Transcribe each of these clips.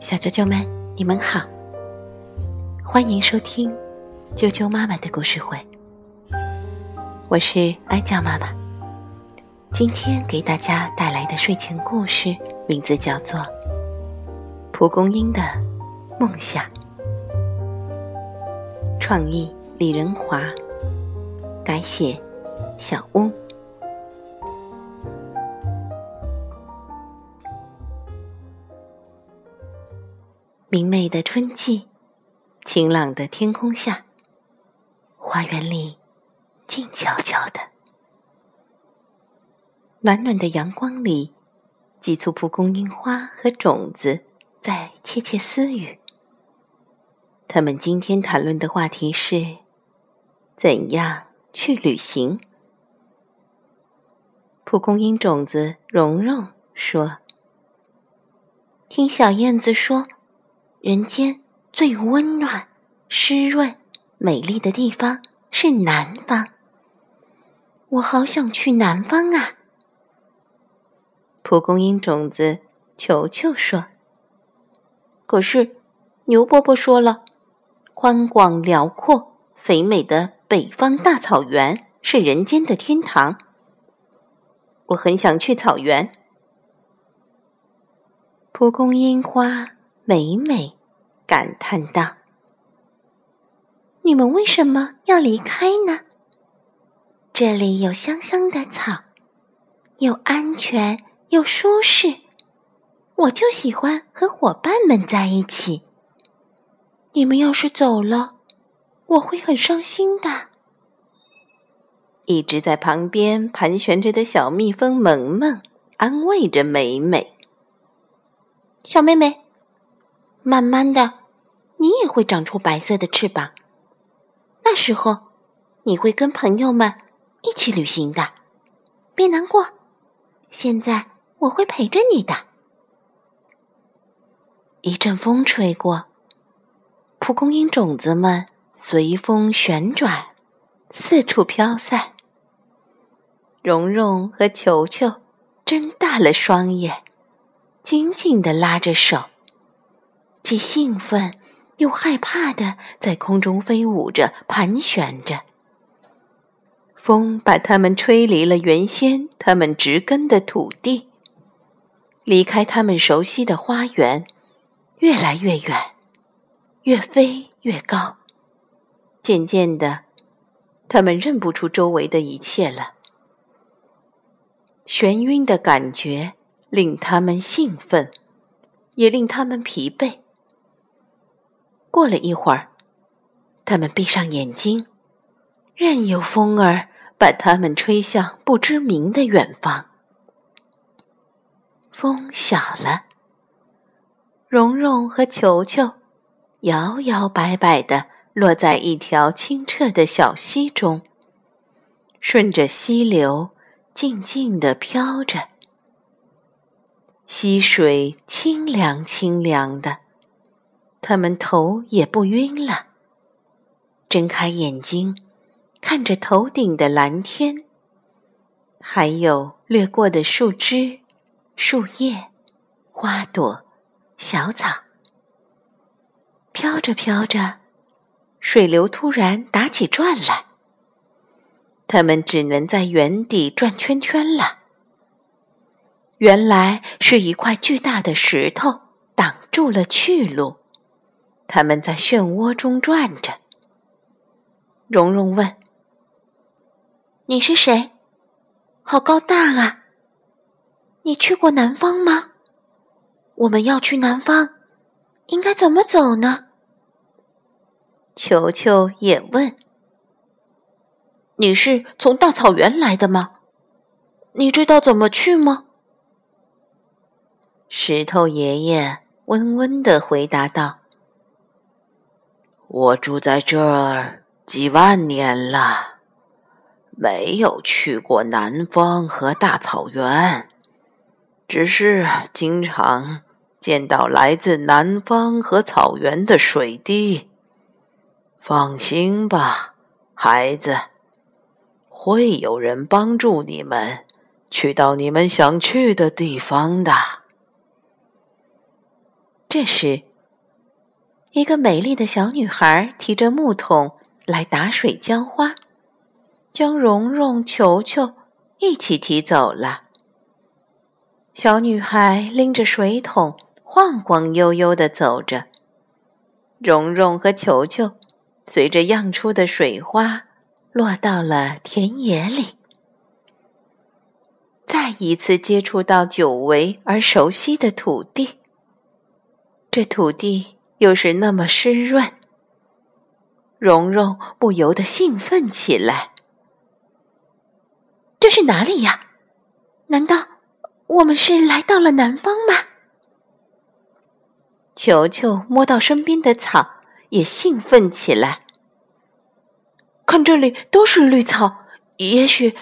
小啾啾们，你们好，欢迎收听啾啾妈妈的故事会，我是哀娇妈妈。今天给大家带来的睡前故事名字叫做《蒲公英的梦想》，创意李仁华，改写小翁。明媚的春季，晴朗的天空下，花园里静悄悄的。暖暖的阳光里，几簇蒲公英花和种子在窃窃私语。他们今天谈论的话题是怎样去旅行。蒲公英种子蓉蓉说，听小燕子说，人间最温暖、湿润、美丽的地方是南方。我好想去南方啊。蒲公英种子球球说，可是牛伯伯说了，宽广辽阔肥美的北方大草原是人间的天堂，我很想去草原。蒲公英花美美感叹道，你们为什么要离开呢？这里有香香的草，又安全又舒适，我就喜欢和伙伴们在一起。你们要是走了，我会很伤心的。一直在旁边盘旋着的小蜜蜂萌萌安慰着美美，小妹妹，慢慢的，你也会长出白色的翅膀，那时候你会跟朋友们一起旅行的，别难过，现在我会陪着你的。一阵风吹过，蒲公英种子们随风旋转，四处飘散。蓉蓉和球球睁大了双眼，紧紧地拉着手，既兴奋又害怕地在空中飞舞着，盘旋着。风把它们吹离了原先它们植根的土地，离开它们熟悉的花园，越来越远，越飞越高。渐渐的，它们认不出周围的一切了。眩晕的感觉令它们兴奋，也令它们疲惫。过了一会儿，它们闭上眼睛，任由风儿把它们吹向不知名的远方。风小了，蓉蓉和球球摇摇摆摆地落在一条清澈的小溪中，顺着溪流静静地飘着。溪水清凉清凉的，它们头也不晕了，睁开眼睛看着头顶的蓝天，还有掠过的树枝、树叶、花朵、小草。飘着飘着，水流突然打起转来，它们只能在原地转圈圈了。原来是一块巨大的石头挡住了去路，它们在漩涡中转着。蓉蓉问，你是谁？好高大啊！你去过南方吗？我们要去南方，应该怎么走呢？球球也问，你是从大草原来的吗？你知道怎么去吗？石头爷爷温温地回答道，我住在这儿几万年了，没有去过南方和大草原，只是经常见到来自南方和草原的水滴。放心吧，孩子，会有人帮助你们去到你们想去的地方的。这时，一个美丽的小女孩提着木桶来打水浇花，将蓉蓉、球球一起提走了。小女孩拎着水桶晃晃悠悠地走着，蓉蓉和球球随着漾出的水花落到了田野里。再一次接触到久违而熟悉的土地，这土地又是那么湿润，蓉蓉不由得兴奋起来。这是哪里呀？难道我们是来到了南方吗？球球摸到身边的草也兴奋起来。看这里都是绿草，也许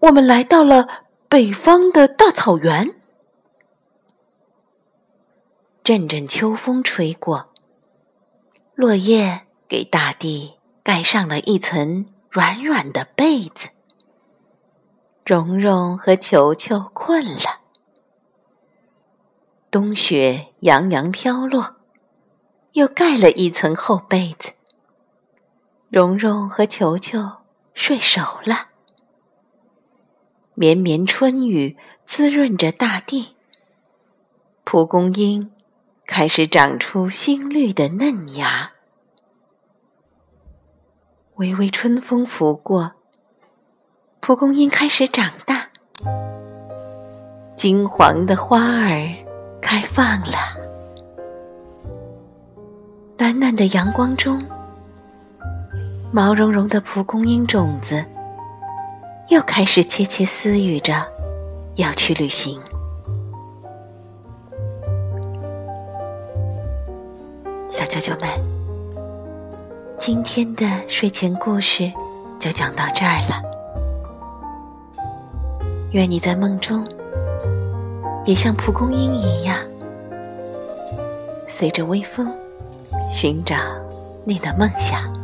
我们来到了北方的大草原。阵阵秋风吹过，落叶给大地盖上了一层软软的被子。蓉蓉和球球困了。冬雪洋洋飘落，又盖了一层厚被子。蓉蓉和球球睡熟了。绵绵春雨滋润着大地，蒲公英开始长出新绿的嫩芽。微微春风拂过，蒲公英开始长大，金黄的花儿开放了。暖暖的阳光中，毛茸茸的蒲公英种子又开始窃窃私语着要去旅行。小啾啾们，今天的睡前故事就讲到这儿了。愿你在梦中也像蒲公英一样，随着微风寻找你的梦想。